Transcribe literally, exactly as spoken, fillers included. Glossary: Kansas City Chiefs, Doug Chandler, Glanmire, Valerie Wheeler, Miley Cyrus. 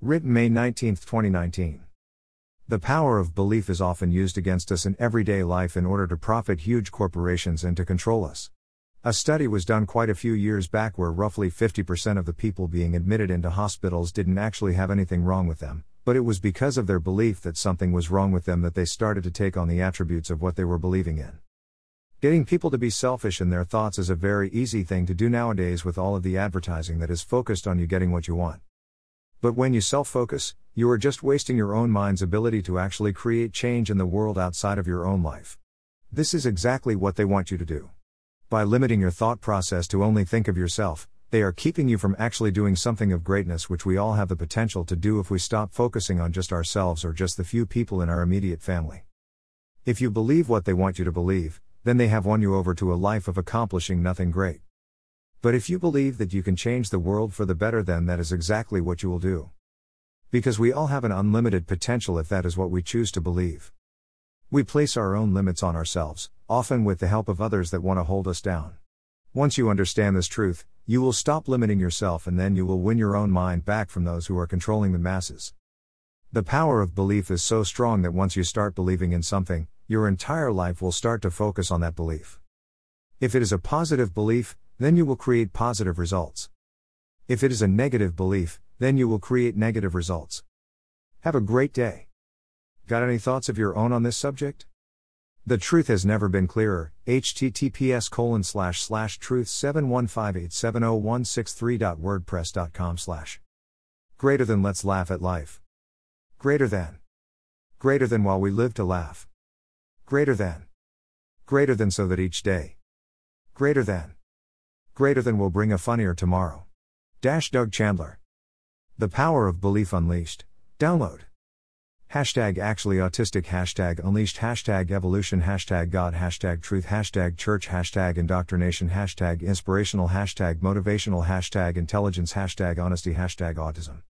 Written May nineteenth, twenty nineteen. The power of belief is often used against us in everyday life in order to profit huge corporations and to control us. A study was done quite a few years back where roughly fifty percent of the people being admitted into hospitals didn't actually have anything wrong with them, but it was because of their belief that something was wrong with them that they started to take on the attributes of what they were believing in. Getting people to be selfish in their thoughts is a very easy thing to do nowadays with all of the advertising that is focused on you getting what you want. But when you self-focus, you are just wasting your own mind's ability to actually create change in the world outside of your own life. This is exactly what they want you to do. By limiting your thought process to only think of yourself, they are keeping you from actually doing something of greatness which we all have the potential to do if we stop focusing on just ourselves or just the few people in our immediate family. If you believe what they want you to believe, then they have won you over to a life of accomplishing nothing great. But if you believe that you can change the world for the better, then that is exactly what you will do. Because we all have an unlimited potential if that is what we choose to believe. We place our own limits on ourselves, often with the help of others that want to hold us down. Once you understand this truth, you will stop limiting yourself, and then you will win your own mind back from those who are controlling the masses. The power of belief is so strong that once you start believing in something, your entire life will start to focus on that belief. If it is a positive belief, then you will create positive results. If it is a negative belief, then you will create negative results. Have a great day. Got any thoughts of your own on this subject? The truth has never been clearer. H T T P S colon slash slash truth seven one five eight seven zero one six three dot wordpress dot com slash. Greater than let's laugh at life. Greater than. Greater than while we live to laugh. Greater than. Greater than so that each day. Greater than. Greater than will bring a funnier tomorrow. Dash Doug Chandler. The Power of Belief Unleashed. Download. Hashtag actually autistic. Hashtag unleashed. Hashtag evolution. Hashtag God. Hashtag truth. Hashtag church. Hashtag indoctrination. Hashtag inspirational. Hashtag motivational. Hashtag intelligence. Hashtag honesty. Hashtag autism.